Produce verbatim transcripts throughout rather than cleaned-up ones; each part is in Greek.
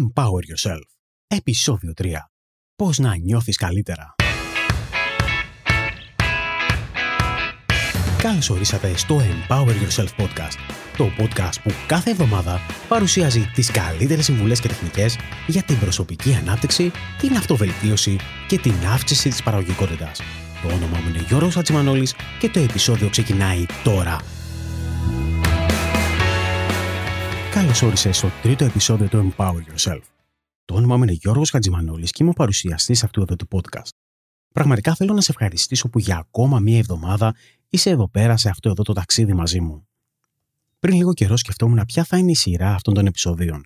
Empower Yourself. Επεισόδιο τρία. Πώς να νιώθεις καλύτερα. Καλώς ορίσατε στο Empower Yourself Podcast, το podcast που κάθε εβδομάδα παρουσιάζει τις καλύτερες συμβουλές και τεχνικές για την προσωπική ανάπτυξη, την αυτοβελτίωση και την αύξηση της παραγωγικότητας. Το όνομά μου είναι Γιώργος Ατσιμανώλης και το επεισόδιο ξεκινάει τώρα. Καλώς όρισες στο τρίτο επεισόδιο του Empower Yourself. Το όνομά μου είναι Γιώργος Χατζημανώλης και είμαι ο παρουσιαστής αυτού εδώ του podcast. Πραγματικά θέλω να σε ευχαριστήσω που για ακόμα μία εβδομάδα είσαι εδώ πέρα σε αυτό εδώ το ταξίδι μαζί μου. Πριν λίγο καιρό σκεφτόμουν ποια θα είναι η σειρά αυτών των επεισοδίων.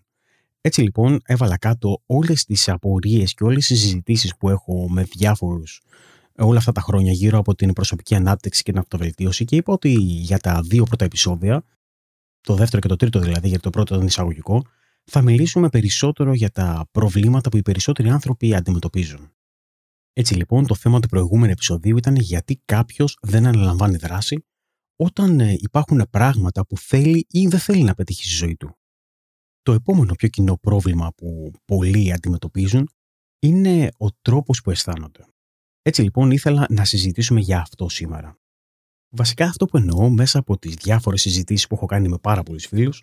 Έτσι λοιπόν έβαλα κάτω όλες τις απορίες και όλες τις συζητήσεις που έχω με διάφορους όλα αυτά τα χρόνια γύρω από την προσωπική ανάπτυξη και την αυτοβελτίωση και είπα ότι για τα δύο πρώτα επεισόδια, το δεύτερο και το τρίτο δηλαδή, γιατί το πρώτο ήταν εισαγωγικό, θα μιλήσουμε περισσότερο για τα προβλήματα που οι περισσότεροι άνθρωποι αντιμετωπίζουν. Έτσι λοιπόν, το θέμα του προηγούμενου επεισοδίου ήταν γιατί κάποιος δεν αναλαμβάνει δράση όταν υπάρχουν πράγματα που θέλει ή δεν θέλει να πετύχει στη ζωή του. Το επόμενο πιο κοινό πρόβλημα που πολλοί αντιμετωπίζουν είναι ο τρόπος που αισθάνονται. Έτσι λοιπόν, ήθελα να συζητήσουμε για αυτό σήμερα. Βασικά αυτό που εννοώ μέσα από τις διάφορες συζητήσεις που έχω κάνει με πάρα πολλούς φίλους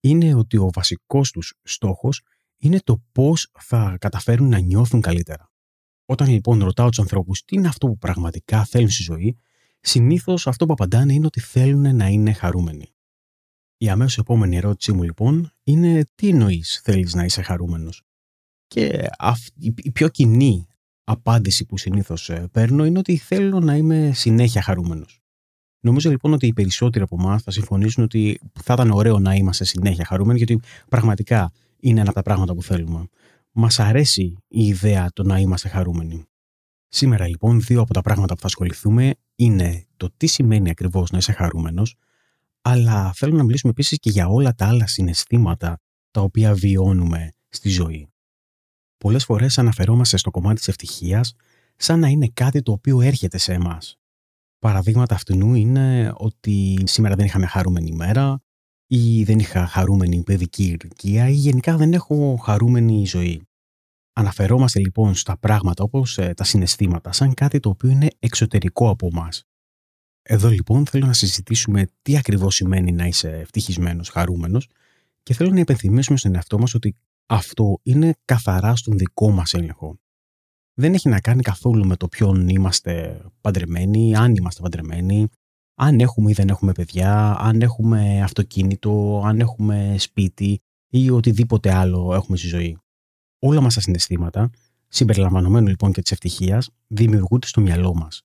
είναι ότι ο βασικός τους στόχος είναι το πώς θα καταφέρουν να νιώθουν καλύτερα. Όταν λοιπόν ρωτάω τους ανθρώπους τι είναι αυτό που πραγματικά θέλουν στη ζωή, συνήθως αυτό που απαντάνε είναι ότι θέλουν να είναι χαρούμενοι. Η αμέσως επόμενη ερώτησή μου λοιπόν είναι τι εννοείς θέλεις να είσαι χαρούμενος. Και η πιο κοινή απάντηση που συνήθως παίρνω είναι ότι θέλω να είμαι συνέχεια χαρούμενος. Νομίζω λοιπόν ότι οι περισσότεροι από εμάς θα συμφωνήσουν ότι θα ήταν ωραίο να είμαστε συνέχεια χαρούμενοι, γιατί πραγματικά είναι ένα από τα πράγματα που θέλουμε. Μας αρέσει η ιδέα το να είμαστε χαρούμενοι. Σήμερα λοιπόν δύο από τα πράγματα που θα ασχοληθούμε είναι το τι σημαίνει ακριβώς να είσαι χαρούμενος, αλλά θέλω να μιλήσουμε επίσης και για όλα τα άλλα συναισθήματα τα οποία βιώνουμε στη ζωή. Πολλές φορές αναφερόμαστε στο κομμάτι της ευτυχίας σαν να είναι κάτι το οποίο έρχεται σε εμάς. Παραδείγματα αυτού είναι ότι σήμερα δεν είχα μια χαρούμενη ημέρα ή δεν είχα χαρούμενη παιδική ηλικία ή γενικά δεν έχω χαρούμενη ζωή. Αναφερόμαστε λοιπόν στα πράγματα όπως τα συναισθήματα σαν κάτι το οποίο είναι εξωτερικό από εμάς. Εδώ λοιπόν θέλω να συζητήσουμε τι ακριβώς σημαίνει να είσαι ευτυχισμένος, χαρούμενος και θέλω να υπενθυμίσουμε στον εαυτό μας ότι αυτό είναι καθαρά στον δικό μας έλεγχο. Δεν έχει να κάνει καθόλου με το ποιον είμαστε παντρεμένοι, αν είμαστε παντρεμένοι, αν έχουμε ή δεν έχουμε παιδιά, αν έχουμε αυτοκίνητο, αν έχουμε σπίτι ή οτιδήποτε άλλο έχουμε στη ζωή. Όλα μας τα συναισθήματα, συμπεριλαμβανομένου λοιπόν και της ευτυχίας, δημιουργούνται στο μυαλό μας.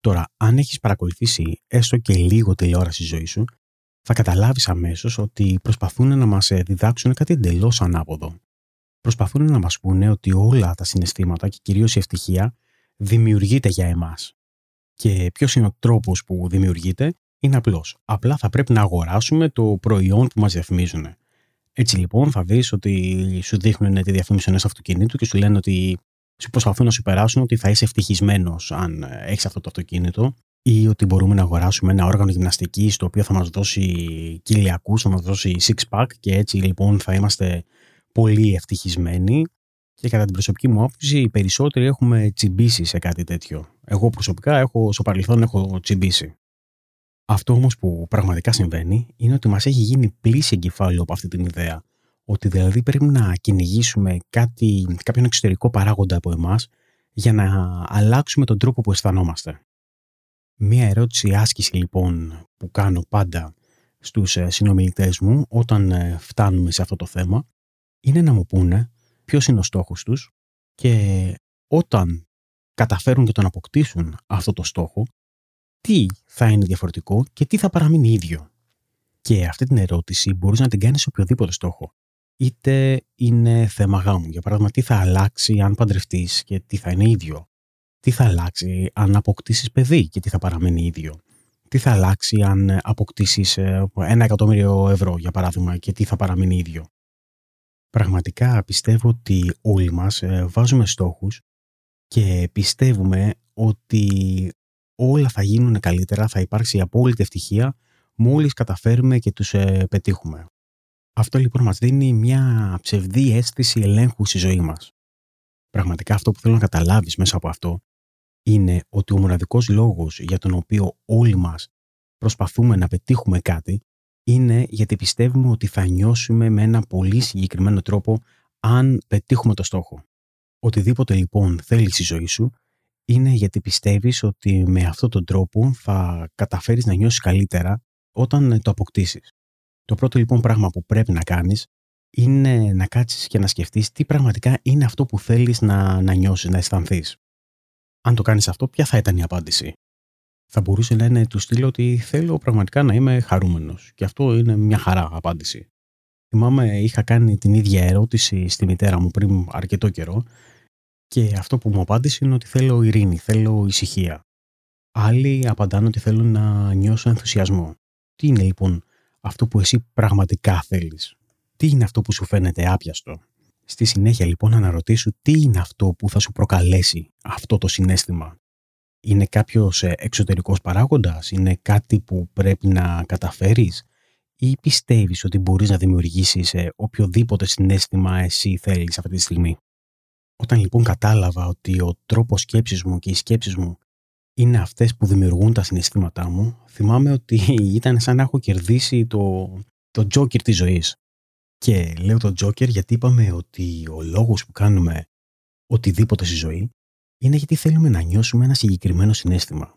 Τώρα, αν έχεις παρακολουθήσει έστω και λίγο τηλεόραση ζωή σου, θα καταλάβεις αμέσως ότι προσπαθούν να μας διδάξουν κάτι εντελώς ανάποδο. Προσπαθούν να μας πούνε ότι όλα τα συναισθήματα και κυρίως η ευτυχία δημιουργείται για εμάς. Και ποιος είναι ο τρόπος που δημιουργείται είναι απλός. Απλά θα πρέπει να αγοράσουμε το προϊόν που μας διαφημίζουν. Έτσι λοιπόν θα δεις ότι σου δείχνουν τη διαφήμιση ενός αυτοκινήτου και σου λένε ότι σου προσπαθούν να σου περάσουν ότι θα είσαι ευτυχισμένος αν έχεις αυτό το αυτοκίνητο. Ή ότι μπορούμε να αγοράσουμε ένα όργανο γυμναστικής το οποίο θα μας δώσει κοιλιακούς, θα μας δώσει six-pack και έτσι λοιπόν θα είμαστε πολύ ευτυχισμένοι. Και κατά την προσωπική μου άποψη, οι περισσότεροι έχουμε τσιμπήσει σε κάτι τέτοιο. Εγώ προσωπικά έχω, στο παρελθόν έχω τσιμπήσει. Αυτό όμως που πραγματικά συμβαίνει είναι ότι μας έχει γίνει πλήση εγκεφάλου από αυτή την ιδέα. Ότι δηλαδή πρέπει να κυνηγήσουμε κάτι, κάποιον εξωτερικό παράγοντα από εμάς για να αλλάξουμε τον τρόπο που αισθανόμαστε. Μία ερώτηση άσκηση λοιπόν που κάνω πάντα στους συνομιλητές μου όταν φτάνουμε σε αυτό το θέμα είναι να μου πούνε ποιος είναι ο στόχος τους και όταν καταφέρουν και τον αποκτήσουν αυτό το στόχο τι θα είναι διαφορετικό και τι θα παραμείνει ίδιο. Και αυτή την ερώτηση μπορείς να την κάνεις σε οποιοδήποτε στόχο. Είτε είναι θέμα γάμου, για παράδειγμα τι θα αλλάξει αν παντρευτείς και τι θα είναι ίδιο. Τι θα αλλάξει αν αποκτήσεις παιδί και τι θα παραμείνει ίδιο. Τι θα αλλάξει αν αποκτήσεις ένα εκατομμύριο ευρώ για παράδειγμα και τι θα παραμείνει ίδιο. Πραγματικά πιστεύω ότι όλοι μας βάζουμε στόχους και πιστεύουμε ότι όλα θα γίνουν καλύτερα, θα υπάρξει απόλυτη ευτυχία μόλις καταφέρουμε και τους πετύχουμε. Αυτό λοιπόν μας δίνει μια ψευδή αίσθηση ελέγχου στη ζωή μας. Πραγματικά αυτό που θέλω να καταλάβεις μέσα από αυτό είναι ότι ο μοναδικός λόγος για τον οποίο όλοι μας προσπαθούμε να πετύχουμε κάτι είναι γιατί πιστεύουμε ότι θα νιώσουμε με ένα πολύ συγκεκριμένο τρόπο αν πετύχουμε το στόχο. Οτιδήποτε λοιπόν θέλεις στη ζωή σου είναι γιατί πιστεύεις ότι με αυτόν τον τρόπο θα καταφέρεις να νιώσεις καλύτερα όταν το αποκτήσεις. Το πρώτο λοιπόν πράγμα που πρέπει να κάνεις είναι να κάτσεις και να σκεφτείς τι πραγματικά είναι αυτό που θέλεις να, να νιώσεις, να αισθανθείς. Αν το κάνεις αυτό, ποια θα ήταν η απάντηση? Θα μπορούσε να είναι του στυλ ότι θέλω πραγματικά να είμαι χαρούμενος. Και αυτό είναι μια χαρά απάντηση. Θυμάμαι, είχα κάνει την ίδια ερώτηση στη μητέρα μου πριν αρκετό καιρό και αυτό που μου απάντησε είναι ότι θέλω ειρήνη, θέλω ησυχία. Άλλοι απαντάνε ότι θέλω να νιώσω ενθουσιασμό. Τι είναι λοιπόν αυτό που εσύ πραγματικά θέλεις? Τι είναι αυτό που σου φαίνεται άπιαστο? Στη συνέχεια λοιπόν αναρωτήσου τι είναι αυτό που θα σου προκαλέσει αυτό το συναίσθημα. Είναι κάποιος εξωτερικός παράγοντας? Είναι κάτι που πρέπει να καταφέρεις? Ή πιστεύεις ότι μπορείς να δημιουργήσεις οποιοδήποτε συναίσθημα εσύ θέλεις αυτή τη στιγμή? Όταν λοιπόν κατάλαβα ότι ο τρόπος σκέψης μου και οι σκέψεις μου είναι αυτές που δημιουργούν τα συναισθήματά μου, θυμάμαι ότι ήταν σαν να έχω κερδίσει το, το τζόκερ της ζωής. Και λέω το τζόκερ γιατί είπαμε ότι ο λόγος που κάνουμε οτιδήποτε στη ζωή είναι γιατί θέλουμε να νιώσουμε ένα συγκεκριμένο συναίσθημα.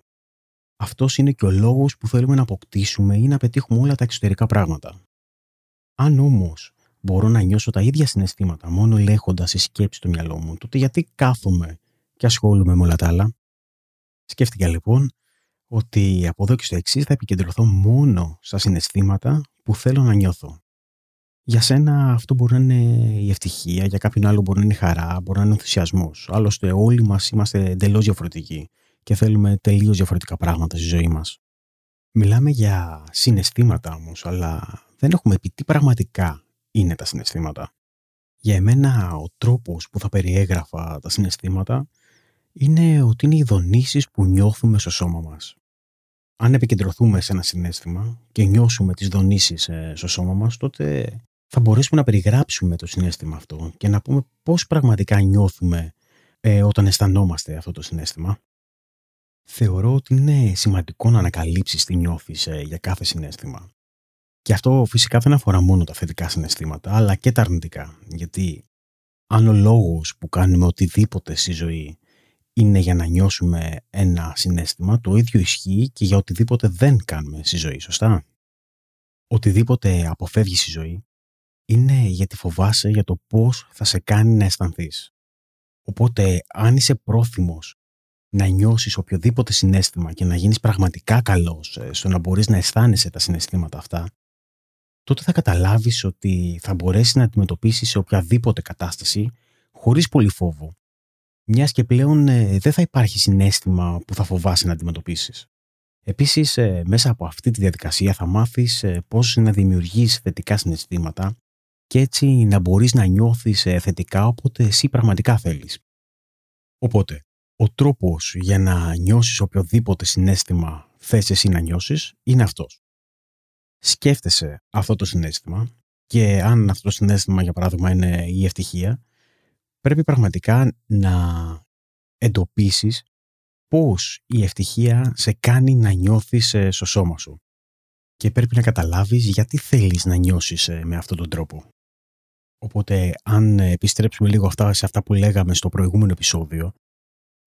Αυτός είναι και ο λόγος που θέλουμε να αποκτήσουμε ή να πετύχουμε όλα τα εξωτερικά πράγματα. Αν όμως μπορώ να νιώσω τα ίδια συναισθήματα μόνο ελέγχοντας τη σκέψη του μυαλό μου, τότε γιατί κάθομαι και ασχολούμαι με όλα τα άλλα? Σκέφτηκα λοιπόν ότι από εδώ και στο εξής θα επικεντρωθώ μόνο στα συναισθήματα που θέλω να νιώθω. Για σένα αυτό μπορεί να είναι η ευτυχία, για κάποιον άλλο μπορεί να είναι η χαρά, μπορεί να είναι ο ενθουσιασμός. Άλλωστε, όλοι μας είμαστε εντελώς διαφορετικοί και θέλουμε τελείως διαφορετικά πράγματα στη ζωή μας. Μιλάμε για συναισθήματα όμως, αλλά δεν έχουμε πει τι πραγματικά είναι τα συναισθήματα. Για εμένα, ο τρόπος που θα περιέγραφα τα συναισθήματα είναι ότι είναι οι δονήσεις που νιώθουμε στο σώμα μας. Αν επικεντρωθούμε σε ένα συναίσθημα και νιώσουμε τις δονήσεις στο σώμα μας, τότε θα μπορέσουμε να περιγράψουμε το συναίσθημα αυτό και να πούμε πώς πραγματικά νιώθουμε ε, όταν αισθανόμαστε αυτό το συναίσθημα. Θεωρώ ότι είναι σημαντικό να ανακαλύψεις τι νιώθεις ε, για κάθε συναίσθημα. Και αυτό φυσικά δεν αφορά μόνο τα θετικά συναισθήματα, αλλά και τα αρνητικά. Γιατί αν ο λόγος που κάνουμε οτιδήποτε στη ζωή είναι για να νιώσουμε ένα συναίσθημα, το ίδιο ισχύει και για οτιδήποτε δεν κάνουμε στη ζωή, σωστά? Οτιδήποτε αποφεύγεις στη ζωή είναι γιατί φοβάσαι για το πώς θα σε κάνει να αισθανθείς. Οπότε, αν είσαι πρόθυμος να νιώσεις οποιοδήποτε συναίσθημα και να γίνεις πραγματικά καλός στο να μπορείς να αισθάνεσαι τα συναισθήματα αυτά, τότε θα καταλάβεις ότι θα μπορέσεις να αντιμετωπίσεις σε οποιαδήποτε κατάσταση χωρίς πολύ φόβο. Μιας και πλέον ε, δεν θα υπάρχει συναίσθημα που θα φοβάσαι να αντιμετωπίσεις. Επίσης, ε, μέσα από αυτή τη διαδικασία θα μάθεις ε, πώς να δημιουργείς θετικά συναισθήματα και έτσι να μπορείς να νιώθεις ε, θετικά όποτε εσύ πραγματικά θέλεις. Οπότε, ο τρόπος για να νιώσεις οποιοδήποτε συναίσθημα θες εσύ να νιώσεις είναι αυτός. Σκέφτεσαι αυτό το συναίσθημα και αν αυτό το συναίσθημα, για παράδειγμα, είναι η ευτυχία, πρέπει πραγματικά να εντοπίσεις πώς η ευτυχία σε κάνει να νιώθεις στο σώμα σου. Και πρέπει να καταλάβεις γιατί θέλεις να νιώσεις με αυτόν τον τρόπο. Οπότε, αν επιστρέψουμε λίγο αυτά σε αυτά που λέγαμε στο προηγούμενο επεισόδιο,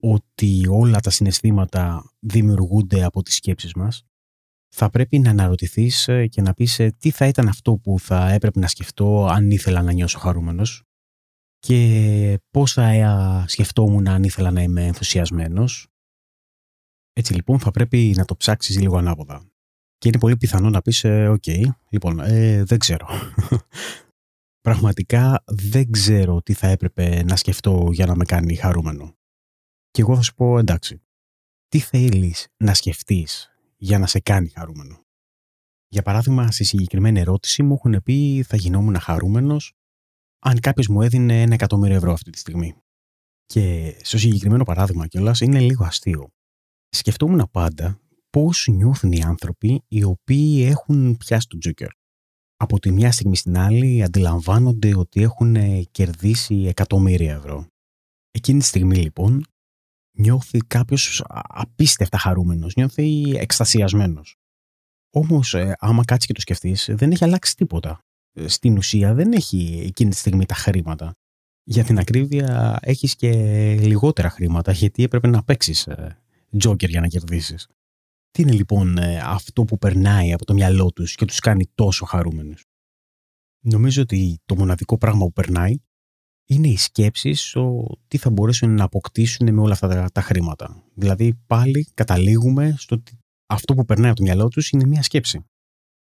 ότι όλα τα συναισθήματα δημιουργούνται από τις σκέψεις μας, θα πρέπει να αναρωτηθείς και να πεις τι θα ήταν αυτό που θα έπρεπε να σκεφτώ αν ήθελα να νιώσω χαρούμενος. Και πώς θα σκεφτόμουν αν ήθελα να είμαι ενθουσιασμένος. Έτσι λοιπόν θα πρέπει να το ψάξεις λίγο ανάποδα. Και είναι πολύ πιθανό να πεις, οκ, okay, λοιπόν, ε, δεν ξέρω. Πραγματικά δεν ξέρω τι θα έπρεπε να σκεφτώ για να με κάνει χαρούμενο. Και εγώ θα σου πω, εντάξει, τι θέλεις να σκεφτείς για να σε κάνει χαρούμενο? Για παράδειγμα, στη συγκεκριμένη ερώτηση μου έχουν πει θα γινόμουν χαρούμενος αν κάποιος μου έδινε ένα εκατομμύριο ευρώ αυτή τη στιγμή. Και στο συγκεκριμένο παράδειγμα κιόλας είναι λίγο αστείο. Σκεφτόμουν πάντα πώς νιώθουν οι άνθρωποι οι οποίοι έχουν πιάσει τον τζόκερ. από τη μια στιγμή στην άλλη αντιλαμβάνονται ότι έχουν κερδίσει εκατομμύρια ευρώ. Εκείνη τη στιγμή λοιπόν νιώθει κάποιος απίστευτα χαρούμενος, νιώθει εκστασιασμένος. Όμως ε, άμα κάτσεις και το σκεφτείς, δεν έχει αλλάξει τίποτα. Στην ουσία δεν έχει εκείνη τη στιγμή τα χρήματα. Για την ακρίβεια έχεις και λιγότερα χρήματα, γιατί έπρεπε να παίξεις ε, τζόκερ για να κερδίσεις. Τι είναι λοιπόν ε, αυτό που περνάει από το μυαλό τους και τους κάνει τόσο χαρούμενους? Νομίζω ότι το μοναδικό πράγμα που περνάει είναι οι σκέψεις στο τι θα μπορέσουν να αποκτήσουν με όλα αυτά τα, τα χρήματα. Δηλαδή πάλι καταλήγουμε στο ότι αυτό που περνάει από το μυαλό τους είναι μια σκέψη.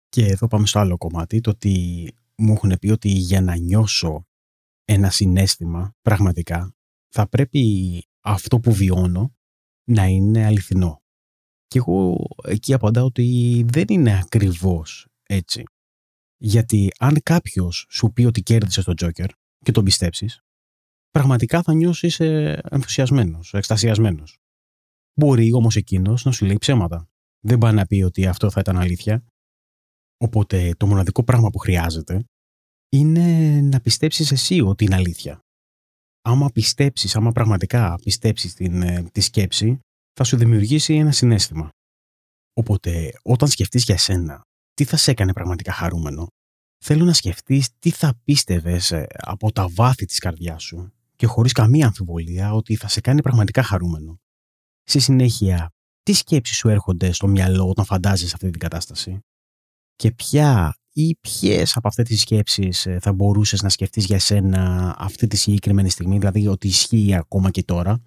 Και εδώ πάμε στο άλλο κομμάτι, το ότι μου έχουν πει ότι για να νιώσω ένα συναίσθημα πραγματικά θα πρέπει αυτό που βιώνω να είναι αληθινό. Και εγώ εκεί απαντάω ότι δεν είναι ακριβώς έτσι. Γιατί αν κάποιος σου πει ότι κέρδισες τον τζόκερ και τον πιστέψεις, πραγματικά θα νιώσεις ενθουσιασμένος, εκστασιασμένος. Μπορεί όμως εκείνος να σου λέει ψέματα. Δεν πάει να πει ότι αυτό θα ήταν αλήθεια. Οπότε το μοναδικό πράγμα που χρειάζεται είναι να πιστέψεις εσύ ότι είναι αλήθεια. Άμα πιστέψεις, άμα πραγματικά πιστέψεις την, τη σκέψη, θα σου δημιουργήσει ένα συναίσθημα. Οπότε όταν σκεφτείς για σένα τι θα σε έκανε πραγματικά χαρούμενο, θέλω να σκεφτείς τι θα πίστευες από τα βάθη της καρδιάς σου και χωρίς καμία αμφιβολία ότι θα σε κάνει πραγματικά χαρούμενο. Στη συνέχεια, τι σκέψεις σου έρχονται στο μυαλό όταν φαντάζεσαι αυτή την κατάσταση και ποια ή ποιες από αυτές τις σκέψεις θα μπορούσες να σκεφτείς για σένα αυτή τη συγκεκριμένη στιγμή, δηλαδή ότι ισχύει ακόμα και τώρα.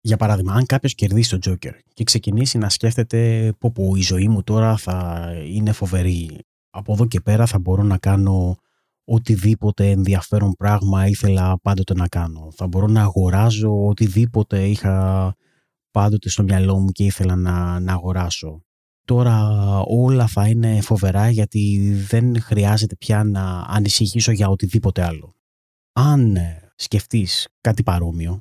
Για παράδειγμα, αν κάποιος κερδίσει τον τζόκερ και ξεκινήσει να σκέφτεται πω, πω η ζωή μου τώρα θα είναι φοβερή, από εδώ και πέρα θα μπορώ να κάνω οτιδήποτε ενδιαφέρον πράγμα ήθελα πάντοτε να κάνω. Θα μπορώ να αγοράζω οτιδήποτε είχα πάντοτε στο μυαλό μου και ήθελα να, να αγοράσω. Τώρα όλα θα είναι φοβερά γιατί δεν χρειάζεται πια να ανησυχήσω για οτιδήποτε άλλο. Αν σκεφτείς κάτι παρόμοιο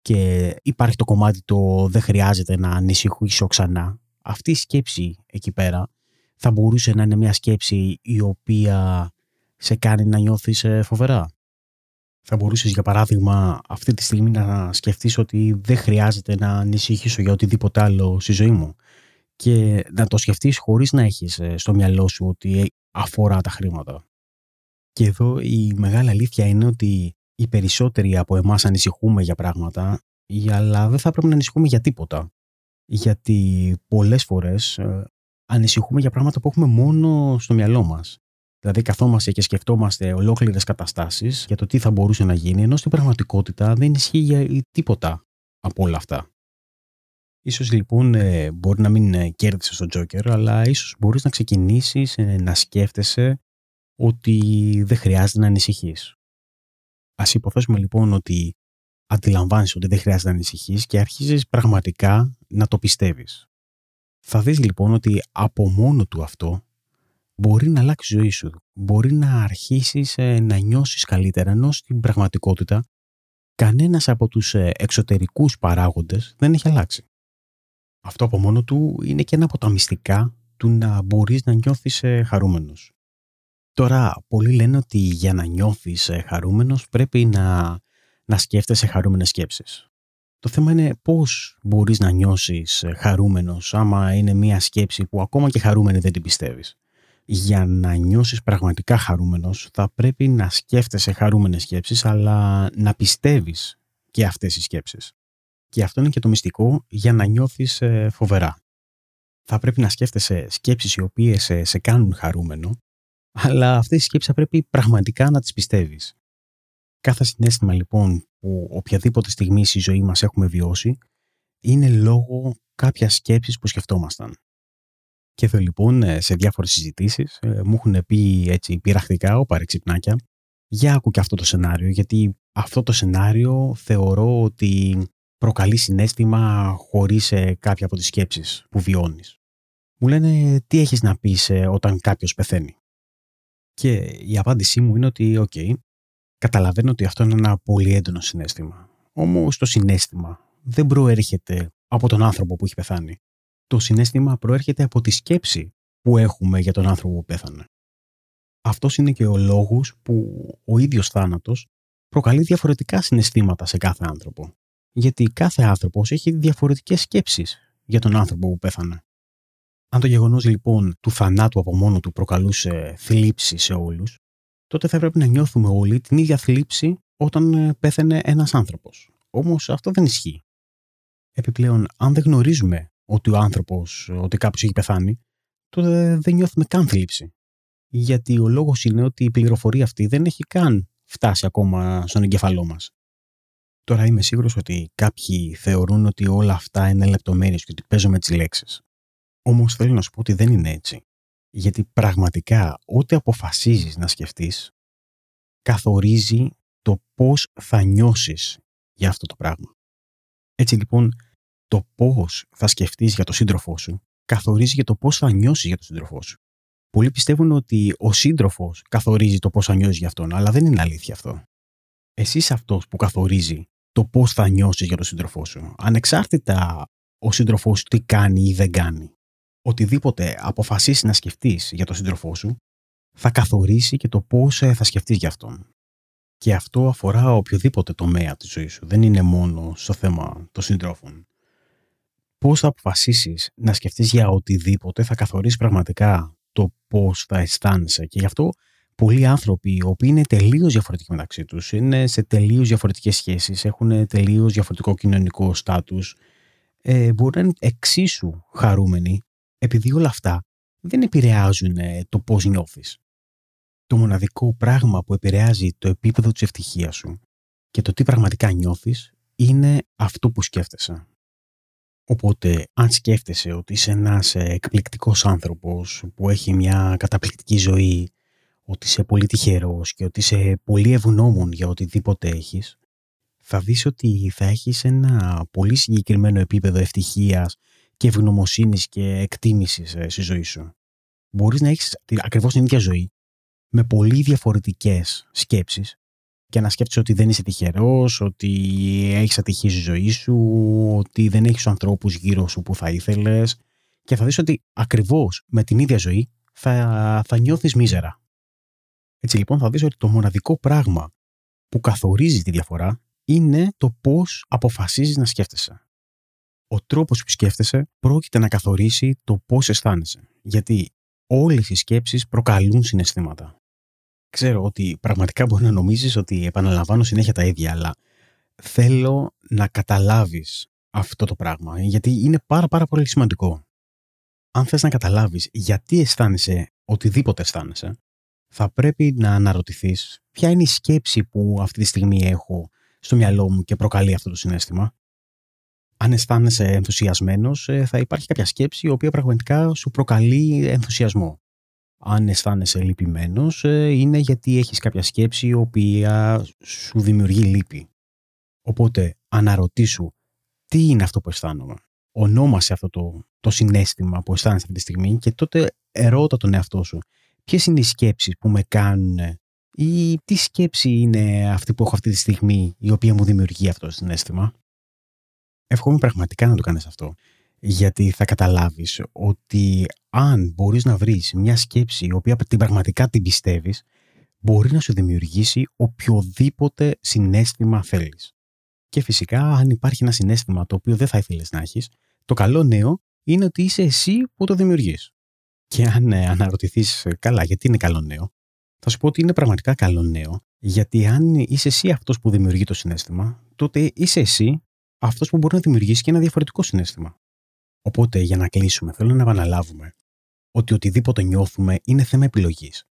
και υπάρχει το κομμάτι το δεν χρειάζεται να ανησυχήσω ξανά, αυτή η σκέψη εκεί πέρα θα μπορούσε να είναι μια σκέψη η οποία σε κάνει να νιώθεις φοβερά. Θα μπορούσες για παράδειγμα αυτή τη στιγμή να σκεφτείς ότι δεν χρειάζεται να ανησυχήσω για οτιδήποτε άλλο στη ζωή μου και να το σκεφτείς χωρίς να έχεις στο μυαλό σου ότι αφορά τα χρήματα. Και εδώ η μεγάλη αλήθεια είναι ότι οι περισσότεροι από εμάς ανησυχούμε για πράγματα, αλλά δεν θα πρέπει να ανησυχούμε για τίποτα. Γιατί πολλές φορές ανησυχούμε για πράγματα που έχουμε μόνο στο μυαλό μας. Δηλαδή καθόμαστε και σκεφτόμαστε ολόκληρες καταστάσεις για το τι θα μπορούσε να γίνει, ενώ στην πραγματικότητα δεν ισχύει για τίποτα από όλα αυτά. Ίσως λοιπόν μπορεί να μην κέρδισες τον τζόκερ, αλλά ίσως μπορείς να ξεκινήσεις να σκέφτεσαι ότι δεν χρειάζεται να ανησυχείς. Ας υποθέσουμε λοιπόν ότι αντιλαμβάνεσαι ότι δεν χρειάζεται να ανησυχείς και αρχίζεις πραγματικά να το πιστεύεις. Θα δεις λοιπόν ότι από μόνο του αυτό μπορεί να αλλάξει η ζωή σου. Μπορεί να αρχίσεις να νιώσεις καλύτερα, ενώ στην πραγματικότητα κανένας από τους εξωτερικούς παράγοντες δεν έχει αλλάξει. Αυτό από μόνο του είναι και ένα από τα μυστικά του να μπορείς να νιώθεις χαρούμενος. Τώρα, πολλοί λένε ότι για να νιώθεις χαρούμενος πρέπει να, να σκέφτεσαι χαρούμενες σκέψεις. Το θέμα είναι πώς μπορείς να νιώσεις χαρούμενος άμα είναι μια σκέψη που ακόμα και χαρούμενη δεν την πιστεύεις. Για να νιώσεις πραγματικά χαρούμενος θα πρέπει να σκέφτεσαι χαρούμενες σκέψεις, αλλά να πιστεύεις και αυτές οι σκέψεις. Και αυτό είναι και το μυστικό για να νιώθεις φοβερά. Θα πρέπει να σκέφτεσαι σκέψεις οι οποίες σε κάνουν χαρούμενο, αλλά αυτές οι σκέψεις θα πρέπει πραγματικά να τις πιστεύεις. Κάθε συναίσθημα λοιπόν που οποιαδήποτε στιγμή στη ζωή μας έχουμε βιώσει είναι λόγω κάποιας σκέψης που σκεφτόμασταν. Και εδώ λοιπόν σε διάφορες συζητήσεις μου έχουν πει έτσι πειραχτικά ο παρεξυπνάκια, για άκου και αυτό το σενάριο, γιατί αυτό το σενάριο θεωρώ ότι προκαλεί συναίσθημα χωρίς κάποια από τις σκέψεις που βιώνεις. Μου λένε τι έχεις να πεις όταν κάποιος πεθαίνει. Και η απάντησή μου είναι ότι οκ, okay, καταλαβαίνω ότι αυτό είναι ένα πολύ έντονο συναίσθημα. Όμως το συναίσθημα δεν προέρχεται από τον άνθρωπο που έχει πεθάνει. Το συναίσθημα προέρχεται από τη σκέψη που έχουμε για τον άνθρωπο που πέθανε. Αυτός είναι και ο λόγος που ο ίδιος θάνατος προκαλεί διαφορετικά συναισθήματα σε κάθε άνθρωπο. Γιατί κάθε άνθρωπος έχει διαφορετικές σκέψεις για τον άνθρωπο που πέθανε. Αν το γεγονός λοιπόν του θανάτου από μόνο του προκαλούσε θλίψη σε όλους, τότε θα έπρεπε να νιώθουμε όλοι την ίδια θλίψη όταν πέθανε ένας άνθρωπος. Όμως αυτό δεν ισχύει. Επιπλέον, αν δεν γνωρίζουμε ότι ο άνθρωπος, ότι κάποιος έχει πεθάνει, τότε δεν νιώθουμε καν θλίψη. Γιατί ο λόγος είναι ότι η πληροφορία αυτή δεν έχει καν φτάσει ακόμα στον εγκεφαλό μας. Τώρα είμαι σίγουρος ότι κάποιοι θεωρούν ότι όλα αυτά είναι λεπτομέρειες και ότι παίζω με τις λέξεις. Όμως θέλω να σου πω ότι δεν είναι έτσι. Γιατί πραγματικά ό,τι αποφασίζεις να σκεφτείς καθορίζει το πώς θα νιώσεις για αυτό το πράγμα. Έτσι λοιπόν, το πώς θα σκεφτείς για τον σύντροφό σου καθορίζει και το πώς θα νιώσεις για τον σύντροφό σου. Πολλοί πιστεύουν ότι ο σύντροφος καθορίζει το πώς θα νιώσεις για αυτόν, αλλά δεν είναι αλήθεια αυτό. Εσύ είσαι αυτός που καθορίζει το πώς θα νιώσεις για τον σύντροφό σου, ανεξάρτητα ο σύντροφός σου τι κάνει ή δεν κάνει. Οτιδήποτε αποφασίσεις να σκεφτείς για τον σύντροφό σου, θα καθορίσει και το πώς θα σκεφτείς για αυτόν. Και αυτό αφορά οποιοδήποτε τομέα της ζωής σου, δεν είναι μόνο στο θέμα των συντρόφων. Πώς θα αποφασίσεις να σκεφτείς για οτιδήποτε θα καθορίσει πραγματικά το πώς θα αισθάνεσαι. Και γι' αυτό πολλοί άνθρωποι, οι οποίοι είναι τελείως διαφορετικοί μεταξύ τους, είναι σε τελείως διαφορετικές σχέσεις, έχουν τελείως διαφορετικό κοινωνικό στάτους, ε, μπορεί να είναι εξίσου χαρούμενοι, επειδή όλα αυτά δεν επηρεάζουν το πώς νιώθεις. Το μοναδικό πράγμα που επηρεάζει το επίπεδο της ευτυχίας σου και το τι πραγματικά νιώθεις είναι αυτό που σκέφτεσαι. Οπότε, αν σκέφτεσαι ότι είσαι ένας εκπληκτικός άνθρωπος που έχει μια καταπληκτική ζωή, ότι είσαι πολύ τυχερός και ότι είσαι πολύ ευγνώμων για οτιδήποτε έχεις, θα δεις ότι θα έχεις ένα πολύ συγκεκριμένο επίπεδο ευτυχίας και ευγνωμοσύνης και εκτίμησης στη ζωή σου. Μπορείς να έχεις ακριβώς την ίδια ζωή με πολύ διαφορετικές σκέψεις και να σκέφτεσαι ότι δεν είσαι τυχερός, ότι έχεις ατυχή στη ζωή σου, ότι δεν έχεις ανθρώπους γύρω σου που θα ήθελες, και θα δεις ότι ακριβώς με την ίδια ζωή θα, θα νιώθεις μίζερα. Έτσι λοιπόν θα δεις ότι το μοναδικό πράγμα που καθορίζει τη διαφορά είναι το πώς αποφασίζεις να σκέφτεσαι. Ο τρόπος που σκέφτεσαι πρόκειται να καθορίσει το πώς αισθάνεσαι. Γιατί όλες οι σκέψεις προκαλούν συναισθήματα. Ξέρω ότι πραγματικά μπορεί να νομίζεις ότι επαναλαμβάνω συνέχεια τα ίδια, αλλά θέλω να καταλάβεις αυτό το πράγμα, γιατί είναι πάρα πάρα πολύ σημαντικό. Αν θες να καταλάβεις γιατί αισθάνεσαι οτιδήποτε αισθάνεσαι, θα πρέπει να αναρωτηθείς ποια είναι η σκέψη που αυτή τη στιγμή έχω στο μυαλό μου και προκαλεί αυτό το συναίσθημα. Αν αισθάνεσαι ενθουσιασμένος, θα υπάρχει κάποια σκέψη η οποία πραγματικά σου προκαλεί ενθουσιασμό. Αν αισθάνεσαι λυπημένος, είναι γιατί έχεις κάποια σκέψη η οποία σου δημιουργεί λύπη. Οπότε αναρωτήσου τι είναι αυτό που αισθάνομαι. Ονόμασε αυτό το, το συναίσθημα που αισθάνεσαι αυτή τη στιγμή και τότε ερώτα τον εαυτό σου. Ποιες είναι οι σκέψεις που με κάνουν ή τι σκέψη είναι αυτή που έχω αυτή τη στιγμή η οποία μου δημιουργεί αυτό το συναίσθημα. Εύχομαι πραγματικά να το κάνεις αυτό, γιατί θα καταλάβεις ότι αν μπορείς να βρεις μια σκέψη η οποία την πραγματικά την πιστεύεις, μπορεί να σου δημιουργήσει οποιοδήποτε συναίσθημα θέλεις. Και φυσικά, αν υπάρχει ένα συναίσθημα το οποίο δεν θα ήθελες να έχεις, το καλό νέο είναι ότι είσαι εσύ που το δημιουργείς. Και αν αναρωτηθείς καλά γιατί είναι καλό νέο, θα σου πω ότι είναι πραγματικά καλό νέο, γιατί αν είσαι εσύ αυτός που δημιουργεί το συναίσθημα, τότε είσαι εσύ αυτός που μπορεί να δημιουργήσει και ένα διαφορετικό συναίσθημα. Οπότε, για να κλείσουμε, θέλω να επαναλάβουμε ότι οτιδήποτε νιώθουμε είναι θέμα επιλογής.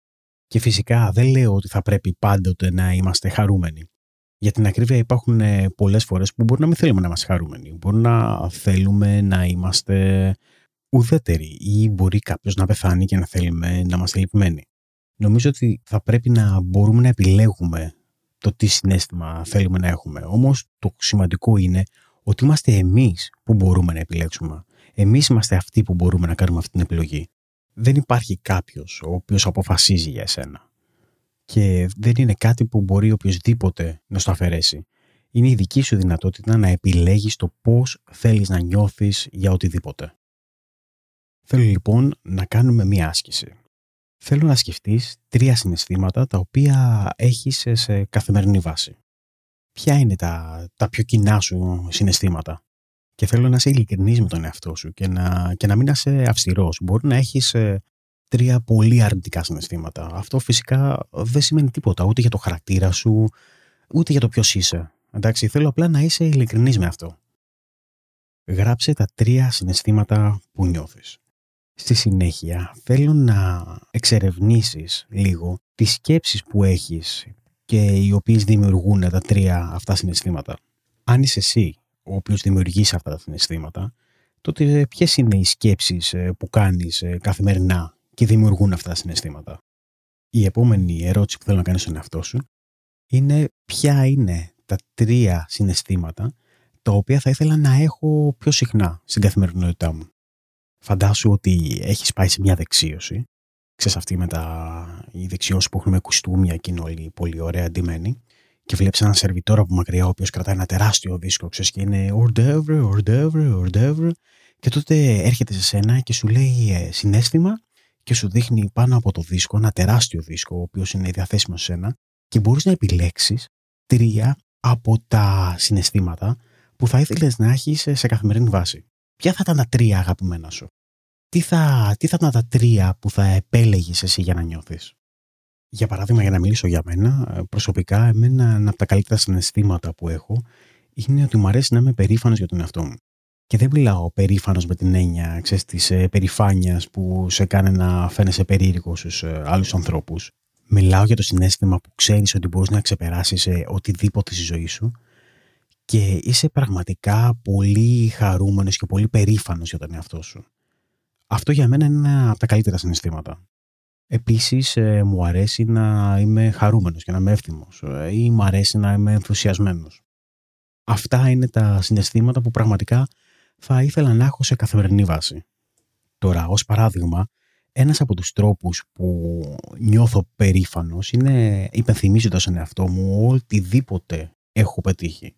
Και φυσικά δεν λέω ότι θα πρέπει πάντοτε να είμαστε χαρούμενοι. Για την ακρίβεια, υπάρχουν πολλές φορές που μπορεί να μην θέλουμε να είμαστε χαρούμενοι. Μπορεί να θέλουμε να είμαστε ουδέτεροι, ή μπορεί κάποιος να πεθάνει και να θέλουμε να είμαστε λυπημένοι. Νομίζω ότι θα πρέπει να μπορούμε να επιλέγουμε το τι συναίσθημα θέλουμε να έχουμε. Όμως το σημαντικό είναι ότι είμαστε εμείς που μπορούμε να επιλέξουμε. Εμείς είμαστε αυτοί που μπορούμε να κάνουμε αυτή την επιλογή. Δεν υπάρχει κάποιος ο οποίος αποφασίζει για εσένα. Και δεν είναι κάτι που μπορεί οποιοδήποτε να σου αφαιρέσει. Είναι η δική σου δυνατότητα να επιλέγεις το πώς θέλεις να νιώθεις για οτιδήποτε. Θέλω λοιπόν να κάνουμε μία άσκηση. θέλω να σκεφτείς τρία συναισθήματα τα οποία έχεις σε καθημερινή βάση. Ποια είναι τα, τα πιο κοινά σου συναισθήματα? Και θέλω να είσαι ειλικρινής με τον εαυτό σου και να, και να μην είσαι αυστηρός. Μπορεί να έχεις τρία πολύ αρνητικά συναισθήματα. Αυτό φυσικά δεν σημαίνει τίποτα, ούτε για το χαρακτήρα σου, ούτε για το ποιος είσαι. Εντάξει, θέλω απλά να είσαι ειλικρινής με αυτό. Γράψε τα τρία συναισθήματα που νιώθεις. Στη συνέχεια θέλω να εξερευνήσεις λίγο τις σκέψεις που έχεις και οι οποίες δημιουργούν τα τρία αυτά συναισθήματα. Αν είσαι εσύ ο οποίος δημιουργείς αυτά τα συναισθήματα, τότε ποιες είναι οι σκέψεις που κάνεις καθημερινά και δημιουργούν αυτά τα συναισθήματα? Η επόμενη ερώτηση που θέλω να κάνεις στον εαυτό σου είναι ποια είναι τα τρία συναισθήματα τα οποία θα ήθελα να έχω πιο συχνά στην καθημερινότητά μου. Φαντάσου ότι έχεις πάει σε μια δεξίωση, ξέρεις αυτή με τα οι δεξιώσεις που έχουν με κουστούμια και είναι όλοι πολύ ωραία αντιμένοι, και βλέπεις έναν σερβιτόρα από μακριά ο οποίος κρατάει ένα τεράστιο δίσκο, ξέρεις, και είναι ορντεύρε, ορντεύρε, ορντεύρε, και τότε έρχεται σε σένα και σου λέει ε, συναίσθημα και σου δείχνει πάνω από το δίσκο ένα τεράστιο δίσκο ο οποίος είναι διαθέσιμο σε σένα και μπορείς να επιλέξεις τρία από τα συναισθήματα που θα ήθελες να έχεις σε καθημερινή βάση. Ποια θα ήταν τα τρία αγαπημένα σου? Τι θα, τι θα ήταν τα τρία που θα επέλεγες εσύ για να νιώθεις? Για παράδειγμα, για να μιλήσω για μένα, προσωπικά, εμένα ένα από τα καλύτερα συναισθήματα που έχω είναι ότι μου αρέσει να είμαι περήφανος για τον εαυτό μου. Και δεν μιλάω περήφανος με την έννοια, ξέρεις, της περηφάνειας που σε κάνει να φαίνεσαι περίεργος στους άλλους ανθρώπους. Μιλάω για το συναίσθημα που ξέρεις ότι μπορείς να ξεπεράσεις οτιδήποτε στη ζωή σου και είσαι πραγματικά πολύ χαρούμενος και πολύ περήφανος για τον εαυτό σου. Αυτό για μένα είναι ένα από τα καλύτερα συναισθήματα. Επίσης, ε, μου αρέσει να είμαι χαρούμενος και να είμαι εύθυμος ε, ή μου αρέσει να είμαι ενθουσιασμένος. Αυτά είναι τα συναισθήματα που πραγματικά θα ήθελα να έχω σε καθημερινή βάση. Τώρα, ως παράδειγμα, ένας από τους τρόπους που νιώθω περήφανος είναι υπενθυμίζοντας τον εαυτό μου οτιδήποτε έχω πετύχει.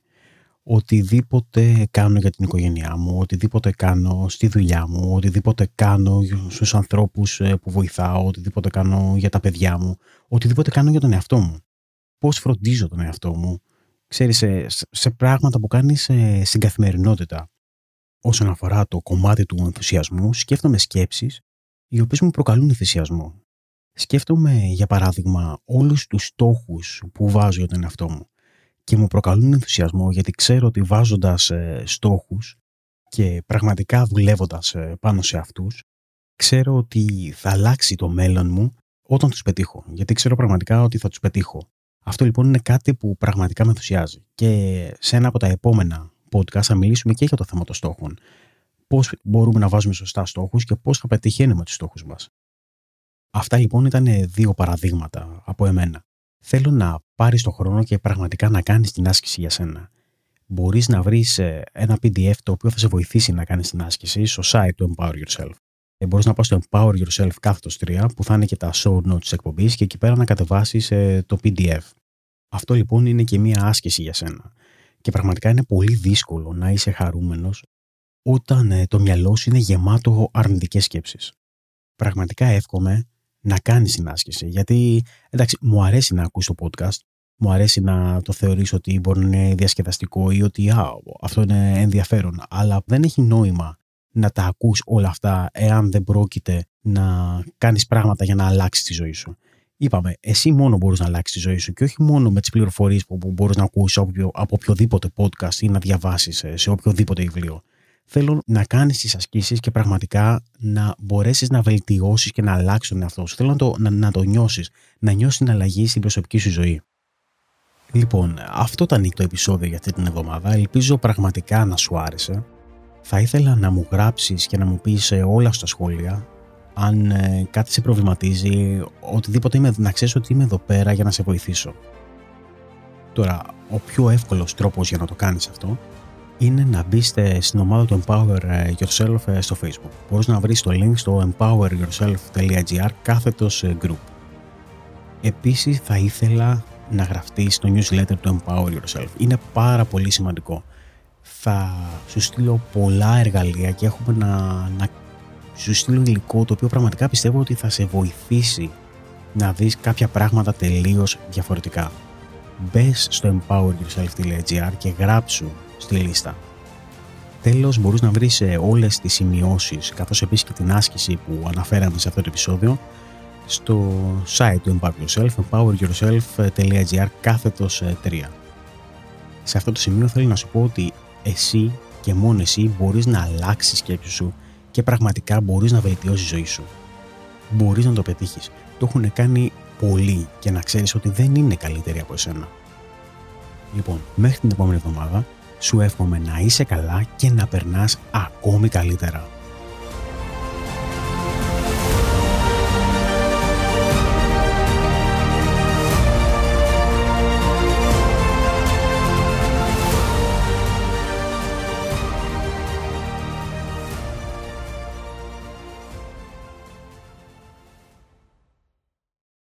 Οτιδήποτε κάνω για την οικογένειά μου, οτιδήποτε κάνω στη δουλειά μου, οτιδήποτε κάνω στους ανθρώπους που βοηθάω, οτιδήποτε κάνω για τα παιδιά μου, οτιδήποτε κάνω για τον εαυτό μου. Πώς φροντίζω τον εαυτό μου, ξέρεις, σε, σε πράγματα που κάνεις σε, στην καθημερινότητα. Όσον αφορά το κομμάτι του ενθουσιασμού, σκέφτομαι σκέψεις οι οποίες μου προκαλούν ενθουσιασμό. Σκέφτομαι, για παράδειγμα, όλους τους στόχους που βάζω για τον εαυτό μου. Και μου προκαλούν ενθουσιασμό γιατί ξέρω ότι βάζοντας στόχους και πραγματικά δουλεύοντας πάνω σε αυτούς, ξέρω ότι θα αλλάξει το μέλλον μου όταν τους πετύχω. Γιατί ξέρω πραγματικά ότι θα τους πετύχω. Αυτό λοιπόν είναι κάτι που πραγματικά με ενθουσιάζει. Και σε ένα από τα επόμενα podcast θα μιλήσουμε και για το θέμα των στόχων. Πώς μπορούμε να βάζουμε σωστά στόχους και πώς θα πετυχαίνουμε τους στόχους μας. Αυτά λοιπόν ήταν δύο παραδείγματα από εμένα. Θέλω να πάρεις τον χρόνο και πραγματικά να κάνεις την άσκηση για σένα. Μπορείς να βρεις ένα πι ντι εφ το οποίο θα σε βοηθήσει να κάνεις την άσκηση στο site του Empower Yourself. Μπορείς να πας στο Empower Yourself κάθετος τρία που θα είναι και τα show notes της εκπομπής και εκεί πέρα να κατεβάσεις το πι ντι εφ. Αυτό λοιπόν είναι και μία άσκηση για σένα. Και πραγματικά είναι πολύ δύσκολο να είσαι χαρούμενος όταν το μυαλό σου είναι γεμάτο αρνητικές σκέψεις. Πραγματικά εύχομαι να κάνεις την άσκηση. Γιατί, εντάξει, μου αρέσει να ακούς το podcast, μου αρέσει να το θεωρήσω ότι μπορεί να είναι διασκεδαστικό ή ότι α, αυτό είναι ενδιαφέρον. Αλλά δεν έχει νόημα να τα ακούς όλα αυτά, εάν δεν πρόκειται να κάνεις πράγματα για να αλλάξεις τη ζωή σου. Είπαμε, εσύ μόνο μπορείς να αλλάξεις τη ζωή σου και όχι μόνο με τις πληροφορίες που μπορείς να ακούσεις από οποιοδήποτε podcast ή να διαβάσεις σε οποιοδήποτε βιβλίο. Θέλω να κάνεις τις ασκήσεις και πραγματικά να μπορέσεις να βελτιώσεις και να αλλάξεις τον εαυτό σου. Θέλω να το, να, να το νιώσεις, να νιώσεις την αλλαγή στην προσωπική σου ζωή. Λοιπόν, αυτό ήταν το επεισόδιο για αυτή την εβδομάδα. Ελπίζω πραγματικά να σου άρεσε. Θα ήθελα να μου γράψεις και να μου πεις όλα στα σχόλια. Αν ε, κάτι σε προβληματίζει, οτιδήποτε είμαι, να ξέρεις ότι είμαι εδώ πέρα για να σε βοηθήσω. Τώρα, ο πιο εύκολος τρόπος για να το κάνεις αυτό είναι να μπει στην ομάδα του Empower Yourself στο Facebook. Μπορείς να βρεις το link στο empower yourself dot gr κάθετος group. Επίσης θα ήθελα να γραφτείς στο newsletter του Empower Yourself. Είναι πάρα πολύ σημαντικό. Θα σου στείλω πολλά εργαλεία και έχουμε να, να σου στείλουν υλικό το οποίο πραγματικά πιστεύω ότι θα σε βοηθήσει να δεις κάποια πράγματα τελείως διαφορετικά. Μπες στο empower yourself τελεία gr και γράψου στη λίστα. Τέλος, μπορείς να βρεις όλες τις σημειώσεις, καθώς επίσης και την άσκηση που αναφέραμε σε αυτό το επεισόδιο, στο site του Empower Yourself, empower yourself τελεία gr κάθετος τρία. Σε αυτό το σημείο θέλω να σου πω ότι εσύ και μόνο εσύ μπορείς να αλλάξεις σκέψη σου και πραγματικά μπορείς να βελτιώσεις τη ζωή σου. Μπορείς να το πετύχεις. Το έχουν κάνει πολλοί και να ξέρεις ότι δεν είναι καλύτεροι από εσένα. Λοιπόν, μέχρι την επόμενη εβδομάδα σου εύχομαι να είσαι καλά και να περνάς ακόμη καλύτερα.